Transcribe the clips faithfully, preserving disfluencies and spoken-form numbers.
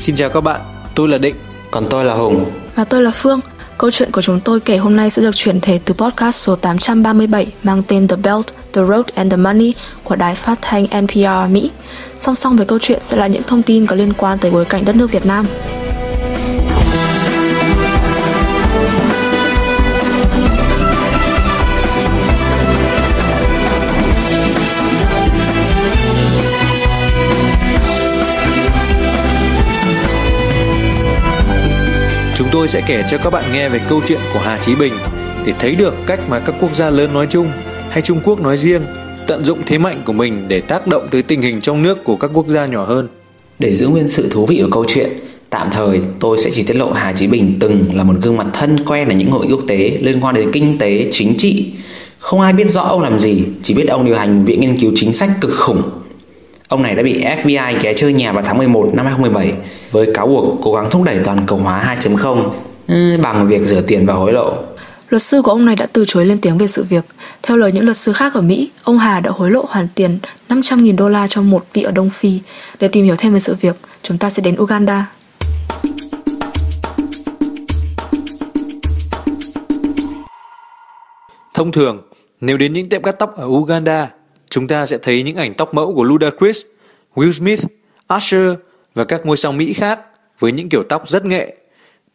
Xin chào các bạn, tôi là Định. Còn tôi là Hùng. Và tôi là Phương. Câu chuyện của chúng tôi kể hôm nay sẽ được chuyển thể từ podcast số tám trăm ba mươi bảy mang tên The Belt, The Road and The Money của đài phát thanh en pê rờ Mỹ. Song song với câu chuyện sẽ là những thông tin có liên quan tới bối cảnh đất nước Việt Nam. Tôi sẽ kể cho các bạn nghe về câu chuyện của Hà Chí Bình để thấy được cách mà các quốc gia lớn nói chung hay Trung Quốc nói riêng tận dụng thế mạnh của mình để tác động tới tình hình trong nước của các quốc gia nhỏ hơn. Để giữ nguyên sự thú vị của câu chuyện, tạm thời tôi sẽ chỉ tiết lộ Hà Chí Bình từng là một gương mặt thân quen ở những hội nghị quốc tế liên quan đến kinh tế, chính trị. Không ai biết rõ ông làm gì, chỉ biết ông điều hành một viện nghiên cứu chính sách cực khủng. Ông này đã bị ép bi ai ghé chơi nhà vào tháng mười một năm hai không một bảy với cáo buộc cố gắng thúc đẩy toàn cầu hóa hai chấm không bằng việc rửa tiền và hối lộ. Luật sư của ông này đã từ chối lên tiếng về sự việc. Theo lời những luật sư khác ở Mỹ, ông Hà đã hối lộ hoàn tiền năm trăm nghìn đô la cho một vị ở Đông Phi. Để tìm hiểu thêm về sự việc, chúng ta sẽ đến Uganda. Thông thường, nếu đến những tiệm cắt tóc ở Uganda, chúng ta sẽ thấy những ảnh tóc mẫu của Ludacris, Will Smith, Asher và các ngôi sao Mỹ khác với những kiểu tóc rất nghệ.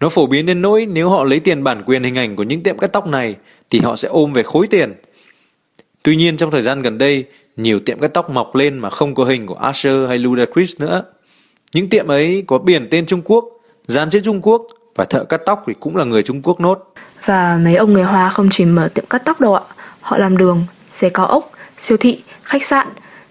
Nó phổ biến đến nỗi nếu họ lấy tiền bản quyền hình ảnh của những tiệm cắt tóc này thì họ sẽ ôm về khối tiền. Tuy nhiên trong thời gian gần đây, nhiều tiệm cắt tóc mọc lên mà không có hình của Asher hay Ludacris nữa. Những tiệm ấy có biển tên Trung Quốc, dán chữ Trung Quốc và thợ cắt tóc thì cũng là người Trung Quốc nốt. Và mấy ông người Hoa không chỉ mở tiệm cắt tóc đâu ạ, họ làm đường, xế cao ốc, siêu thị, khách sạn,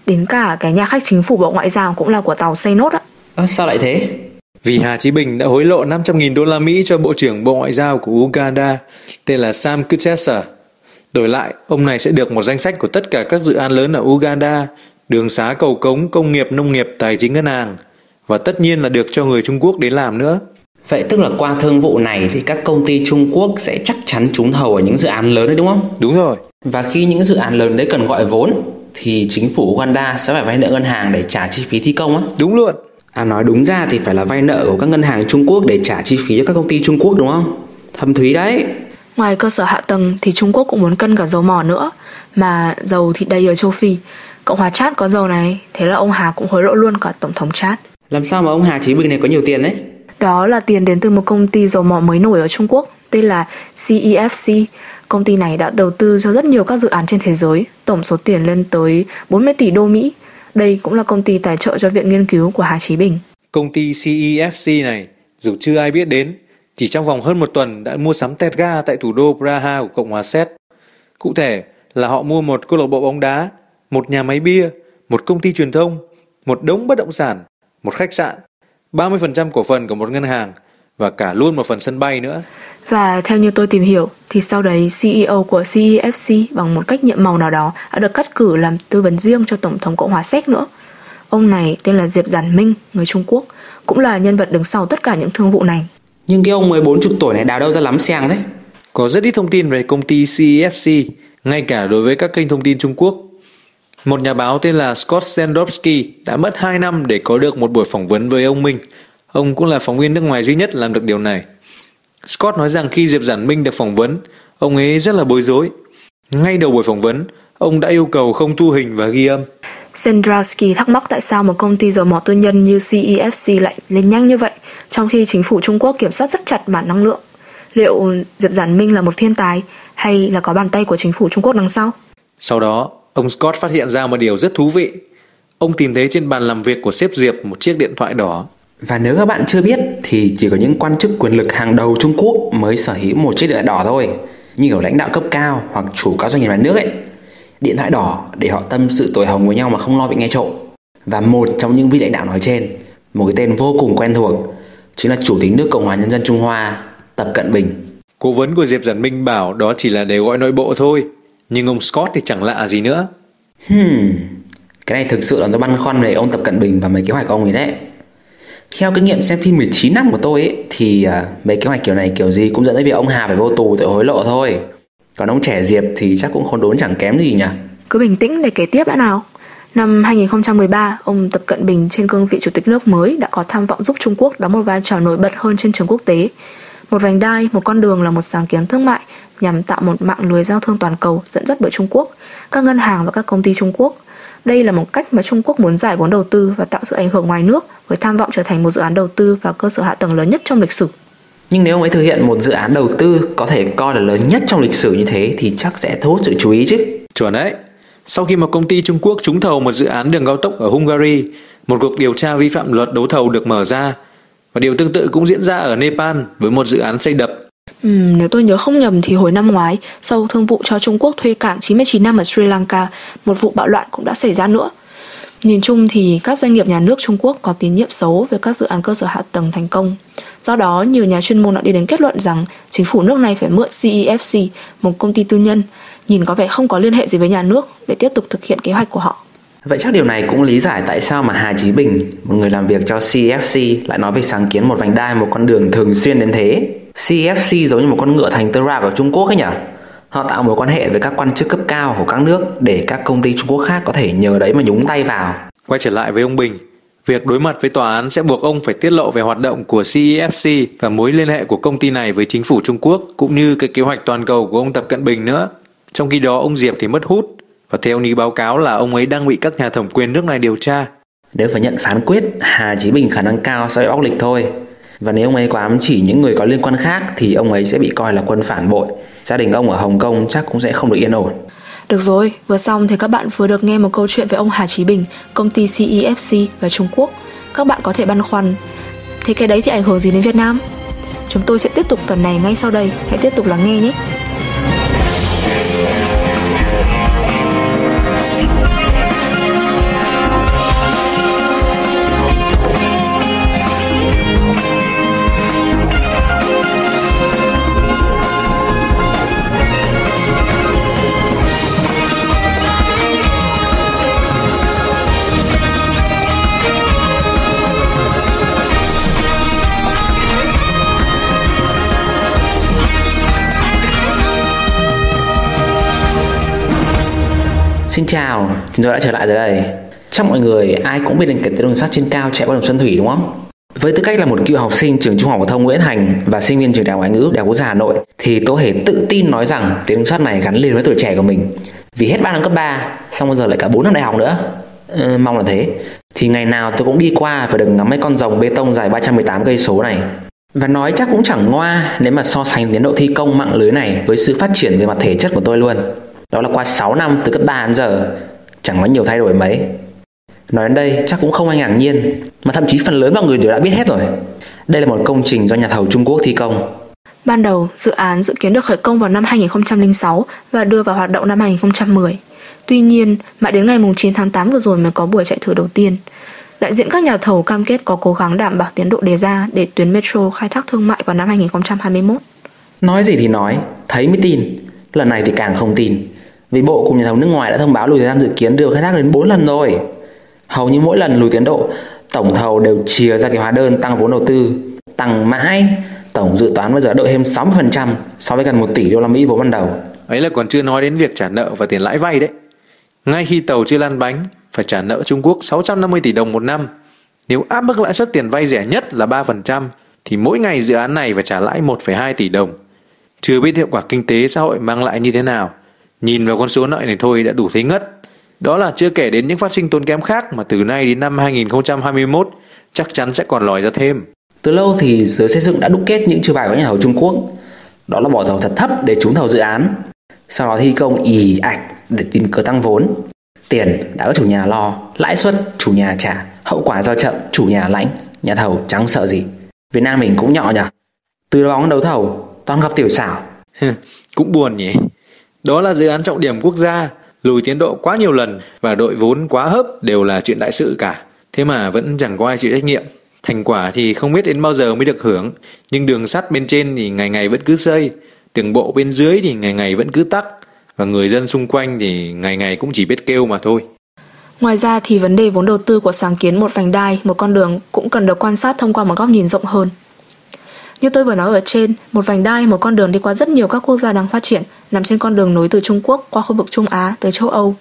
đến cả cái nhà khách chính phủ bộ ngoại giao cũng là của tàu xây nốt ạ. À, sao lại thế? Vì Hà Chí Bình đã hối lộ năm trăm nghìn đô la Mỹ cho Bộ trưởng Bộ Ngoại giao của Uganda tên là Sam Kutessa. Đổi lại, ông này sẽ được một danh sách của tất cả các dự án lớn ở Uganda, đường xá, cầu cống, công nghiệp, nông nghiệp, tài chính, ngân hàng. Và tất nhiên là được cho người Trung Quốc đến làm nữa. Vậy tức là qua thương vụ này thì các công ty Trung Quốc sẽ chắc chắn trúng thầu ở những dự án lớn đấy đúng không? Đúng rồi. Và khi những dự án lớn đấy cần gọi vốn thì chính phủ Uganda sẽ phải vay nợ ngân hàng để trả chi phí thi công á? Đúng luôn. À, nói đúng ra thì phải là vay nợ của các ngân hàng Trung Quốc để trả chi phí cho các công ty Trung Quốc đúng không? Thâm thúy đấy. Ngoài cơ sở hạ tầng thì Trung Quốc cũng muốn cân cả dầu mỏ nữa. Mà dầu thì đầy ở châu Phi. Cộng hòa Chad có dầu này, thế là ông Hà cũng hối lộ luôn cả Tổng thống Chad. Làm sao mà ông Hà Chí Bình này có nhiều tiền đấy? Đó là tiền đến từ một công ty dầu mỏ mới nổi ở Trung Quốc tên là xê e ép xê. Công ty này đã đầu tư cho rất nhiều các dự án trên thế giới, tổng số tiền lên tới bốn mươi tỷ đô Mỹ. Đây cũng là công ty tài trợ cho viện nghiên cứu của Hà Chí Bình. Công ty xê e ép xê này, dù chưa ai biết đến, chỉ trong vòng hơn một tuần đã mua sắm tẹt ga tại thủ đô Praha của Cộng hòa Séc. Cụ thể là họ mua một câu lạc bộ bóng đá, một nhà máy bia, một công ty truyền thông, một đống bất động sản, một khách sạn, ba mươi phần trăm cổ phần của một ngân hàng và cả luôn một phần sân bay nữa. Và theo như tôi tìm hiểu thì sau đấy xê e ô của xê e ép xê bằng một cách nhiệm màu nào đó đã được cắt cử làm tư vấn riêng cho Tổng thống Cộng hòa Séc nữa. Ông này tên là Diệp Giản Minh, người Trung Quốc, cũng là nhân vật đứng sau tất cả những thương vụ này. Nhưng cái ông mười bốn chục tuổi này đào đâu ra lắm xèng đấy. Có rất ít thông tin về công ty xê e ép xê, ngay cả đối với các kênh thông tin Trung Quốc. Một nhà báo tên là Scott Sandrovsky đã mất hai năm để có được một buổi phỏng vấn với ông Minh. Ông cũng là phóng viên nước ngoài duy nhất làm được điều này. Scott nói rằng khi Diệp Giản Minh được phỏng vấn, ông ấy rất là bối rối. Ngay đầu buổi phỏng vấn, ông đã yêu cầu không thu hình và ghi âm. Sandrovsky thắc mắc tại sao một công ty dầu mỏ tư nhân như xê e ép xê lại lên nhanh như vậy, trong khi chính phủ Trung Quốc kiểm soát rất chặt mảng năng lượng. Liệu Diệp Giản Minh là một thiên tài hay là có bàn tay của chính phủ Trung Quốc đằng sau? Sau đó, ông Scott phát hiện ra một điều rất thú vị. Ông tìm thấy trên bàn làm việc của sếp Diệp một chiếc điện thoại đỏ. Và nếu các bạn chưa biết thì chỉ có những quan chức quyền lực hàng đầu Trung Quốc mới sở hữu một chiếc điện thoại đỏ thôi. Như ở lãnh đạo cấp cao hoặc chủ các doanh nghiệp nhà nước ấy. Điện thoại đỏ để họ tâm sự tối hồng với nhau mà không lo bị nghe trộm. Và một trong những vị lãnh đạo nói trên, một cái tên vô cùng quen thuộc, chính là Chủ tịch nước Cộng hòa Nhân dân Trung Hoa, Tập Cận Bình. Cố vấn của Diệp Giản Minh bảo đó chỉ là để gọi nội bộ thôi. Nhưng ông Scott thì chẳng lạ gì nữa. Hmm, cái này thực sự là tôi băn khoăn về ông Tập Cận Bình và mấy kế hoạch của ông ấy đấy. Theo kinh nghiệm xem phim mười chín năm của tôi ấy, thì uh, mấy kế hoạch kiểu này kiểu gì cũng dẫn tới việc ông Hà phải vô tù tội hối lộ thôi. Còn ông trẻ Diệp thì chắc cũng khốn đốn chẳng kém gì nhỉ. Cứ bình tĩnh để kể tiếp đã nào. Năm hai nghìn không trăm mười ba, ông Tập Cận Bình trên cương vị Chủ tịch nước mới đã có tham vọng giúp Trung Quốc đóng một vai trò nổi bật hơn trên trường quốc tế. Một vành đai, một con đường là một sáng kiến thương mại nhằm tạo một mạng lưới giao thương toàn cầu dẫn dắt bởi Trung Quốc, các ngân hàng và các công ty Trung Quốc. Đây là một cách mà Trung Quốc muốn giải vốn đầu tư và tạo sự ảnh hưởng ngoài nước với tham vọng trở thành một dự án đầu tư và cơ sở hạ tầng lớn nhất trong lịch sử. Nhưng nếu ông ấy thực hiện một dự án đầu tư có thể coi là lớn nhất trong lịch sử như thế thì chắc sẽ thu hút sự chú ý chứ. Chuẩn đấy. Sau khi một công ty Trung Quốc trúng thầu một dự án đường cao tốc ở Hungary, một cuộc điều tra vi phạm luật đấu thầu được mở ra. Và điều tương tự cũng diễn ra ở Nepal với một dự án xây đập. Ừ, nếu tôi nhớ không nhầm thì hồi năm ngoái, sau thương vụ cho Trung Quốc thuê cảng chín mươi chín năm ở Sri Lanka, một vụ bạo loạn cũng đã xảy ra nữa. Nhìn chung thì các doanh nghiệp nhà nước Trung Quốc có tín nhiệm xấu về các dự án cơ sở hạ tầng thành công. Do đó, nhiều nhà chuyên môn đã đi đến kết luận rằng chính phủ nước này phải mượn C E F C, một công ty tư nhân, nhìn có vẻ không có liên hệ gì với nhà nước, để tiếp tục thực hiện kế hoạch của họ. Vậy chắc điều này cũng lý giải tại sao mà Hà Chí Bình, một người làm việc cho C E F C, lại nói về sáng kiến một vành đai, một con đường thường xuyên đến thế. xê e ép xê giống như một con ngựa thành tơ rạc ở Trung Quốc ấy nhỉ? Họ tạo mối quan hệ với các quan chức cấp cao của các nước để các công ty Trung Quốc khác có thể nhờ đấy mà nhúng tay vào. Quay trở lại với ông Bình, việc đối mặt với tòa án sẽ buộc ông phải tiết lộ về hoạt động của xê e ép xê và mối liên hệ của công ty này với chính phủ Trung Quốc cũng như cái kế hoạch toàn cầu của ông Tập Cận Bình nữa. Trong khi đó ông Diệp thì mất hút và theo như báo cáo là ông ấy đang bị các nhà thẩm quyền nước này điều tra. Nếu phải nhận phán quyết, Hà Chí Bình khả năng cao sẽ bị bóc lịch thôi. Và nếu ông ấy có ám chỉ những người có liên quan khác thì ông ấy sẽ bị coi là quân phản bội. Gia đình ông ở Hồng Kông chắc cũng sẽ không được yên ổn. Được rồi, vừa xong thì các bạn vừa được nghe một câu chuyện về ông Hà Chí Bình, công ty xê e ép xê và Trung Quốc. Các bạn có thể băn khoăn, thế cái đấy thì ảnh hưởng gì đến Việt Nam? Chúng tôi sẽ tiếp tục phần này ngay sau đây, hãy tiếp tục lắng nghe nhé. Xin chào, chúng tôi đã trở lại rồi đây. Chắc mọi người ai cũng biết đến cái tuyến đường sắt trên cao chạy qua Đồng Xuân Thủy đúng không? Với tư cách là một cựu học sinh trường Trung học phổ thông Nguyễn Hành và sinh viên trường Đại học Ngoại ngữ Đại học Quốc gia Hà Nội thì tôi hề tự tin nói rằng tuyến đường sắt này gắn liền với tuổi trẻ của mình. Vì hết ba năm cấp ba, xong bây giờ lại cả bốn năm đại học nữa. Ừ, mong là thế. Thì ngày nào tôi cũng đi qua và được ngắm mấy con rồng bê tông dài ba trăm mười tám cây số này. Và nói chắc cũng chẳng ngoa nếu mà so sánh tiến độ thi công mạng lưới này với sự phát triển về mặt thể chất của tôi luôn. Đó là qua sáu năm từ cấp ba đến giờ, chẳng có nhiều thay đổi mấy. Nói đến đây chắc cũng không ai ngạc nhiên, mà thậm chí phần lớn mọi người đều đã biết hết rồi. Đây là một công trình do nhà thầu Trung Quốc thi công. Ban đầu, dự án dự kiến được khởi công vào năm hai nghìn không trăm lẻ sáu và đưa vào hoạt động năm hai nghìn không trăm mười. Tuy nhiên, mãi đến ngày chín tháng tám vừa rồi mới có buổi chạy thử đầu tiên. Đại diện các nhà thầu cam kết có cố gắng đảm bảo tiến độ đề ra để tuyến metro khai thác thương mại vào năm hai nghìn không trăm hai mươi mốt. Nói gì thì nói, thấy mới tin, lần này thì càng không tin. Vì Bộ cùng nhà thầu nước ngoài đã thông báo lùi thời gian dự kiến đưa khai thác đến bốn lần rồi. Hầu như mỗi lần lùi tiến độ, tổng thầu đều chìa ra cái hóa đơn tăng vốn đầu tư, tăng mãi, tổng dự toán bây giờ đội thêm sáu mươi phần trăm so với gần một tỷ đô la Mỹ vốn ban đầu. Ấy là còn chưa nói đến việc trả nợ và tiền lãi vay đấy. Ngay khi tàu chưa lăn bánh, phải trả nợ Trung Quốc sáu trăm năm mươi tỷ đồng một năm. Nếu áp mức lãi suất tiền vay rẻ nhất là ba phần trăm thì mỗi ngày dự án này phải trả lãi một phẩy hai tỷ đồng. Chưa biết hiệu quả kinh tế xã hội mang lại như thế nào. Nhìn vào con số nợ này thôi đã đủ thấy ngất. Đó là chưa kể đến những phát sinh tốn kém khác mà từ nay đến năm hai nghìn không trăm hai mươi mốt chắc chắn sẽ còn lòi ra thêm. Từ lâu thì giới xây dựng đã đúc kết những chiêu bài của nhà thầu Trung Quốc. Đó là bỏ thầu thật thấp để trúng thầu dự án. Sau đó thi công ì ạch để tìm cớ tăng vốn. Tiền đã có chủ nhà lo, lãi suất chủ nhà trả, hậu quả do chậm chủ nhà lãnh. Nhà thầu chẳng sợ gì. Việt Nam mình cũng nhỏ nhở. Từ đó đấu thầu toàn gặp tiểu xảo. Cũng buồn nhỉ. Đó là dự án trọng điểm quốc gia, lùi tiến độ quá nhiều lần và đội vốn quá hấp đều là chuyện đại sự cả. Thế mà vẫn chẳng có ai chịu trách nhiệm. Thành quả thì không biết đến bao giờ mới được hưởng, nhưng đường sắt bên trên thì ngày ngày vẫn cứ xây, đường bộ bên dưới thì ngày ngày vẫn cứ tắc, và người dân xung quanh thì ngày ngày cũng chỉ biết kêu mà thôi. Ngoài ra thì vấn đề vốn đầu tư của sáng kiến một vành đai, một con đường cũng cần được quan sát thông qua một góc nhìn rộng hơn. Như tôi vừa nói ở trên, một vành đai, một con đường đi qua rất nhiều các quốc gia đang phát triển, nằm trên con đường nối từ Trung Quốc qua khu vực Trung Á tới châu Âu.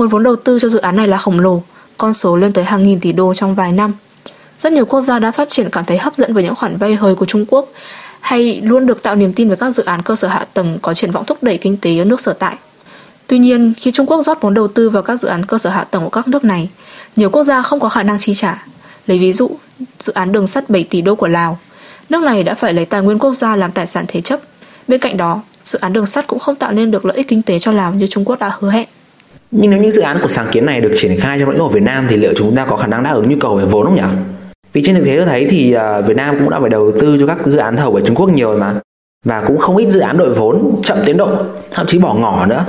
Nguồn vốn đầu tư cho dự án này là khổng lồ, con số lên tới hàng nghìn tỷ đô trong vài năm. Rất nhiều quốc gia đã phát triển cảm thấy hấp dẫn với những khoản vay hời của Trung Quốc, hay luôn được tạo niềm tin với các dự án cơ sở hạ tầng có triển vọng thúc đẩy kinh tế ở nước sở tại. Tuy nhiên, khi Trung Quốc rót vốn đầu tư vào các dự án cơ sở hạ tầng của các nước này, nhiều quốc gia không có khả năng chi trả. Lấy ví dụ, dự án đường sắt bảy tỷ đô của Lào. Nước này đã phải lấy tài nguyên quốc gia làm tài sản thế chấp. Bên cạnh đó, dự án đường sắt cũng không tạo nên được lợi ích kinh tế cho Lào như Trung Quốc đã hứa hẹn. Nhưng nếu những dự án của sáng kiến này được triển khai trong lĩnh vực Việt Nam thì liệu chúng ta có khả năng đáp ứng nhu cầu về vốn không nhỉ? Vì trên thực tế tôi thấy thì Việt Nam cũng đã phải đầu tư cho các dự án thầu ở Trung Quốc nhiều rồi mà. Và cũng không ít dự án đội vốn, chậm tiến độ, thậm chí bỏ ngỏ nữa.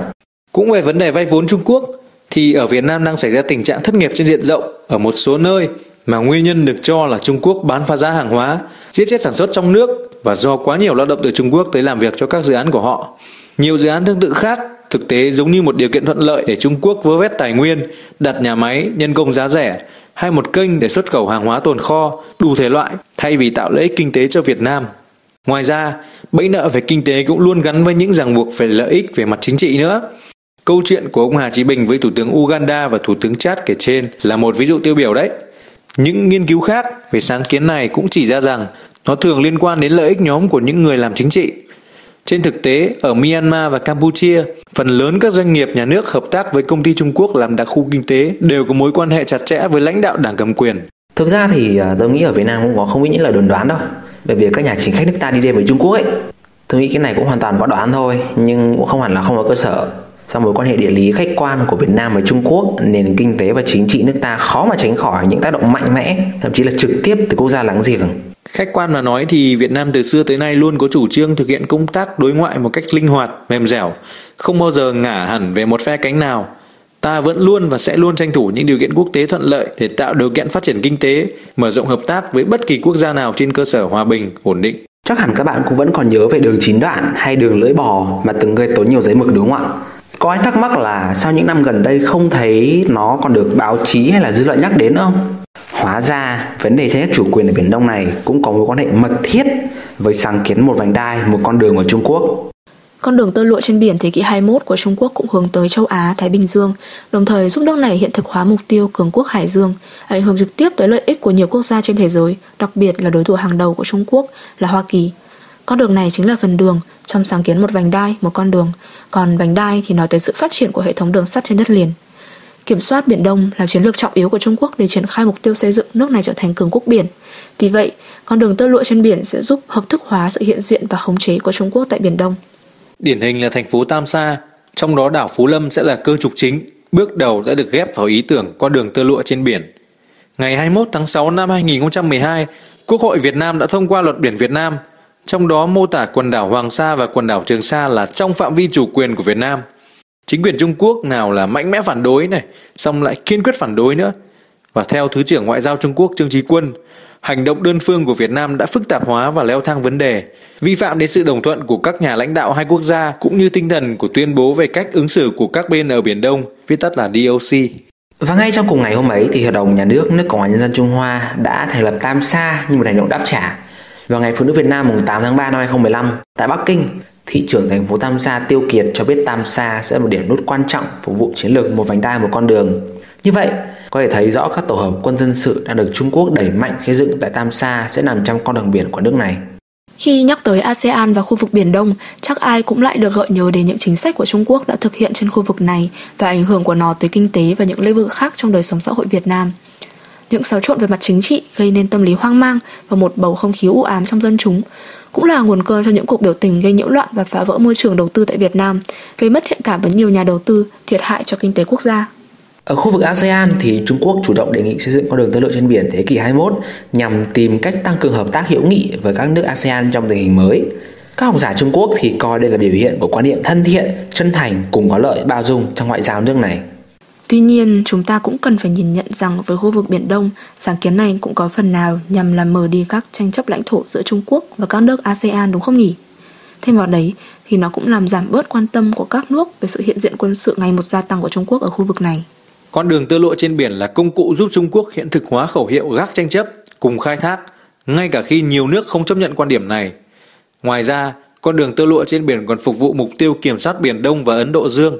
Cũng về vấn đề vay vốn Trung Quốc thì ở Việt Nam đang xảy ra tình trạng thất nghiệp trên diện rộng ở một số nơi mà nguyên nhân được cho là Trung Quốc bán phá giá hàng hóa, giết chết sản xuất trong nước và do quá nhiều lao động từ Trung Quốc tới làm việc cho các dự án của họ. Nhiều dự án tương tự khác thực tế giống như một điều kiện thuận lợi để Trung Quốc vơ vét tài nguyên, đặt nhà máy, nhân công giá rẻ hay một kênh để xuất khẩu hàng hóa tồn kho, đủ thể loại thay vì tạo lợi ích kinh tế cho Việt Nam. Ngoài ra, bẫy nợ về kinh tế cũng luôn gắn với những ràng buộc về lợi ích về mặt chính trị nữa. Câu chuyện của ông Hà Chí Bình với Thủ tướng Uganda và Thủ tướng Chad kể trên là một ví dụ tiêu biểu đấy. Những nghiên cứu khác về sáng kiến này cũng chỉ ra rằng nó thường liên quan đến lợi ích nhóm của những người làm chính trị. Trên thực tế, ở Myanmar và Campuchia, phần lớn các doanh nghiệp nhà nước hợp tác với công ty Trung Quốc làm đặc khu kinh tế đều có mối quan hệ chặt chẽ với lãnh đạo đảng cầm quyền. Thực ra thì tôi nghĩ ở Việt Nam cũng có không ít những lời đồn đoán đâu, bởi vì các nhà chính khách nước ta đi đêm với Trung Quốc ấy. Tôi nghĩ cái này cũng hoàn toàn võ đoán thôi, nhưng cũng không hẳn là không có cơ sở. Do mối quan hệ địa lý khách quan của Việt Nam với Trung Quốc, nền kinh tế và chính trị nước ta khó mà tránh khỏi những tác động mạnh mẽ, thậm chí là trực tiếp từ quốc gia láng giềng. Khách quan mà nói thì Việt Nam từ xưa tới nay luôn có chủ trương thực hiện công tác đối ngoại một cách linh hoạt, mềm dẻo, không bao giờ ngả hẳn về một phe cánh nào. Ta vẫn luôn và sẽ luôn tranh thủ những điều kiện quốc tế thuận lợi để tạo điều kiện phát triển kinh tế, mở rộng hợp tác với bất kỳ quốc gia nào trên cơ sở hòa bình, ổn định. Chắc hẳn các bạn cũng vẫn còn nhớ về đường chín đoạn hay đường lưỡi bò mà từng gây tốn nhiều giấy mực đúng không ạ? Có ai thắc mắc là sao những năm gần đây không thấy nó còn được báo chí hay là dư luận nhắc đến không? Hóa ra, vấn đề tranh chấp chủ quyền ở Biển Đông này cũng có mối quan hệ mật thiết với sáng kiến một vành đai, một con đường ở Trung Quốc. Con đường tơ lụa trên biển thế kỷ hai mươi mốt của Trung Quốc cũng hướng tới châu Á, Thái Bình Dương, đồng thời giúp nước này hiện thực hóa mục tiêu cường quốc Hải Dương, ảnh hưởng trực tiếp tới lợi ích của nhiều quốc gia trên thế giới, đặc biệt là đối thủ hàng đầu của Trung Quốc là Hoa Kỳ. Con đường này chính là phần đường trong sáng kiến một vành đai, một con đường, còn vành đai thì nói tới sự phát triển của hệ thống đường sắt trên đất liền. Kiểm soát Biển Đông là chiến lược trọng yếu của Trung Quốc để triển khai mục tiêu xây dựng nước này trở thành cường quốc biển. Vì vậy, con đường tơ lụa trên biển sẽ giúp hợp thức hóa sự hiện diện và khống chế của Trung Quốc tại Biển Đông. Điển hình là thành phố Tam Sa, trong đó đảo Phú Lâm sẽ là cơ trục chính, bước đầu đã được ghép vào ý tưởng con đường tơ lụa trên biển. Ngày hai mươi mốt tháng sáu năm hai nghìn không trăm mười hai, Quốc hội Việt Nam đã thông qua Luật Biển Việt Nam, trong đó mô tả quần đảo Hoàng Sa và quần đảo Trường Sa là trong phạm vi chủ quyền của Việt Nam. Chính quyền Trung Quốc nào là mạnh mẽ phản đối này, xong lại kiên quyết phản đối nữa. Và theo Thứ trưởng Ngoại giao Trung Quốc Trương Chí Quân, hành động đơn phương của Việt Nam đã phức tạp hóa và leo thang vấn đề, vi phạm đến sự đồng thuận của các nhà lãnh đạo hai quốc gia cũng như tinh thần của tuyên bố về cách ứng xử của các bên ở Biển Đông, viết tắt là đê ô xê. Và ngay trong cùng ngày hôm ấy thì Hội đồng Nhà nước nước Cộng hòa Nhân dân Trung Hoa đã thành lập Tam Sa như một hành động đáp trả. Vào ngày Phụ nữ Việt Nam mùng tám tháng ba năm hai nghìn không trăm mười lăm tại Bắc Kinh, thị trưởng thành phố Tam Sa Tiêu Kiệt cho biết Tam Sa sẽ là một điểm nút quan trọng phục vụ chiến lược một vành đai một con đường. Như vậy, có thể thấy rõ các tổ hợp quân dân sự đang được Trung Quốc đẩy mạnh xây dựng tại Tam Sa sẽ nằm trong con đường biển của nước này. Khi nhắc tới ASEAN và khu vực Biển Đông, chắc ai cũng lại được gợi nhớ đến những chính sách của Trung Quốc đã thực hiện trên khu vực này và ảnh hưởng của nó tới kinh tế và những lĩnh vực khác trong đời sống xã hội Việt Nam. Những xáo trộn về mặt chính trị gây nên tâm lý hoang mang và một bầu không khí u ám trong dân chúng, cũng là nguồn cơn cho những cuộc biểu tình gây nhiễu loạn và phá vỡ môi trường đầu tư tại Việt Nam, gây mất thiện cảm với nhiều nhà đầu tư, thiệt hại cho kinh tế quốc gia. Ở khu vực ASEAN thì Trung Quốc chủ động đề nghị xây dựng con đường tơ lụa trên biển thế kỷ hai mươi mốt nhằm tìm cách tăng cường hợp tác hữu nghị với các nước ASEAN trong tình hình mới. Các học giả Trung Quốc thì coi đây là biểu hiện của quan niệm thân thiện, chân thành cùng có lợi bao dung trong ngoại giao nước này. Tuy nhiên, chúng ta cũng cần phải nhìn nhận rằng với khu vực Biển Đông, sáng kiến này cũng có phần nào nhằm làm mờ đi các tranh chấp lãnh thổ giữa Trung Quốc và các nước ASEAN đúng không nhỉ? Thêm vào đấy thì nó cũng làm giảm bớt quan tâm của các nước về sự hiện diện quân sự ngày một gia tăng của Trung Quốc ở khu vực này. Con đường tơ lụa trên biển là công cụ giúp Trung Quốc hiện thực hóa khẩu hiệu gác tranh chấp cùng khai thác, ngay cả khi nhiều nước không chấp nhận quan điểm này. Ngoài ra, con đường tơ lụa trên biển còn phục vụ mục tiêu kiểm soát Biển Đông và Ấn Độ Dương.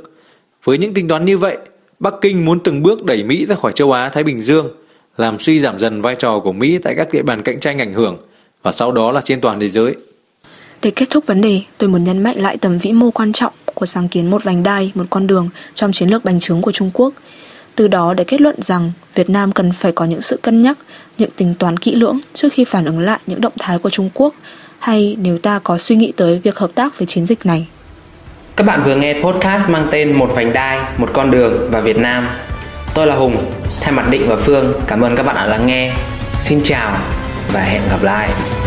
Với những tính toán như vậy, Bắc Kinh muốn từng bước đẩy Mỹ ra khỏi châu Á-Thái Bình Dương, làm suy giảm dần vai trò của Mỹ tại các địa bàn cạnh tranh ảnh hưởng, và sau đó là trên toàn thế giới. Để kết thúc vấn đề, tôi muốn nhấn mạnh lại tầm vĩ mô quan trọng của sáng kiến một vành đai, một con đường trong chiến lược bành trướng của Trung Quốc. Từ đó để kết luận rằng Việt Nam cần phải có những sự cân nhắc, những tính toán kỹ lưỡng trước khi phản ứng lại những động thái của Trung Quốc, hay nếu ta có suy nghĩ tới việc hợp tác với chiến dịch này. Các bạn vừa nghe podcast mang tên Một Vành Đai, Một Con Đường và Việt Nam. Tôi là Hùng, thay mặt Định và Phương, cảm ơn các bạn đã lắng nghe. Xin chào và hẹn gặp lại.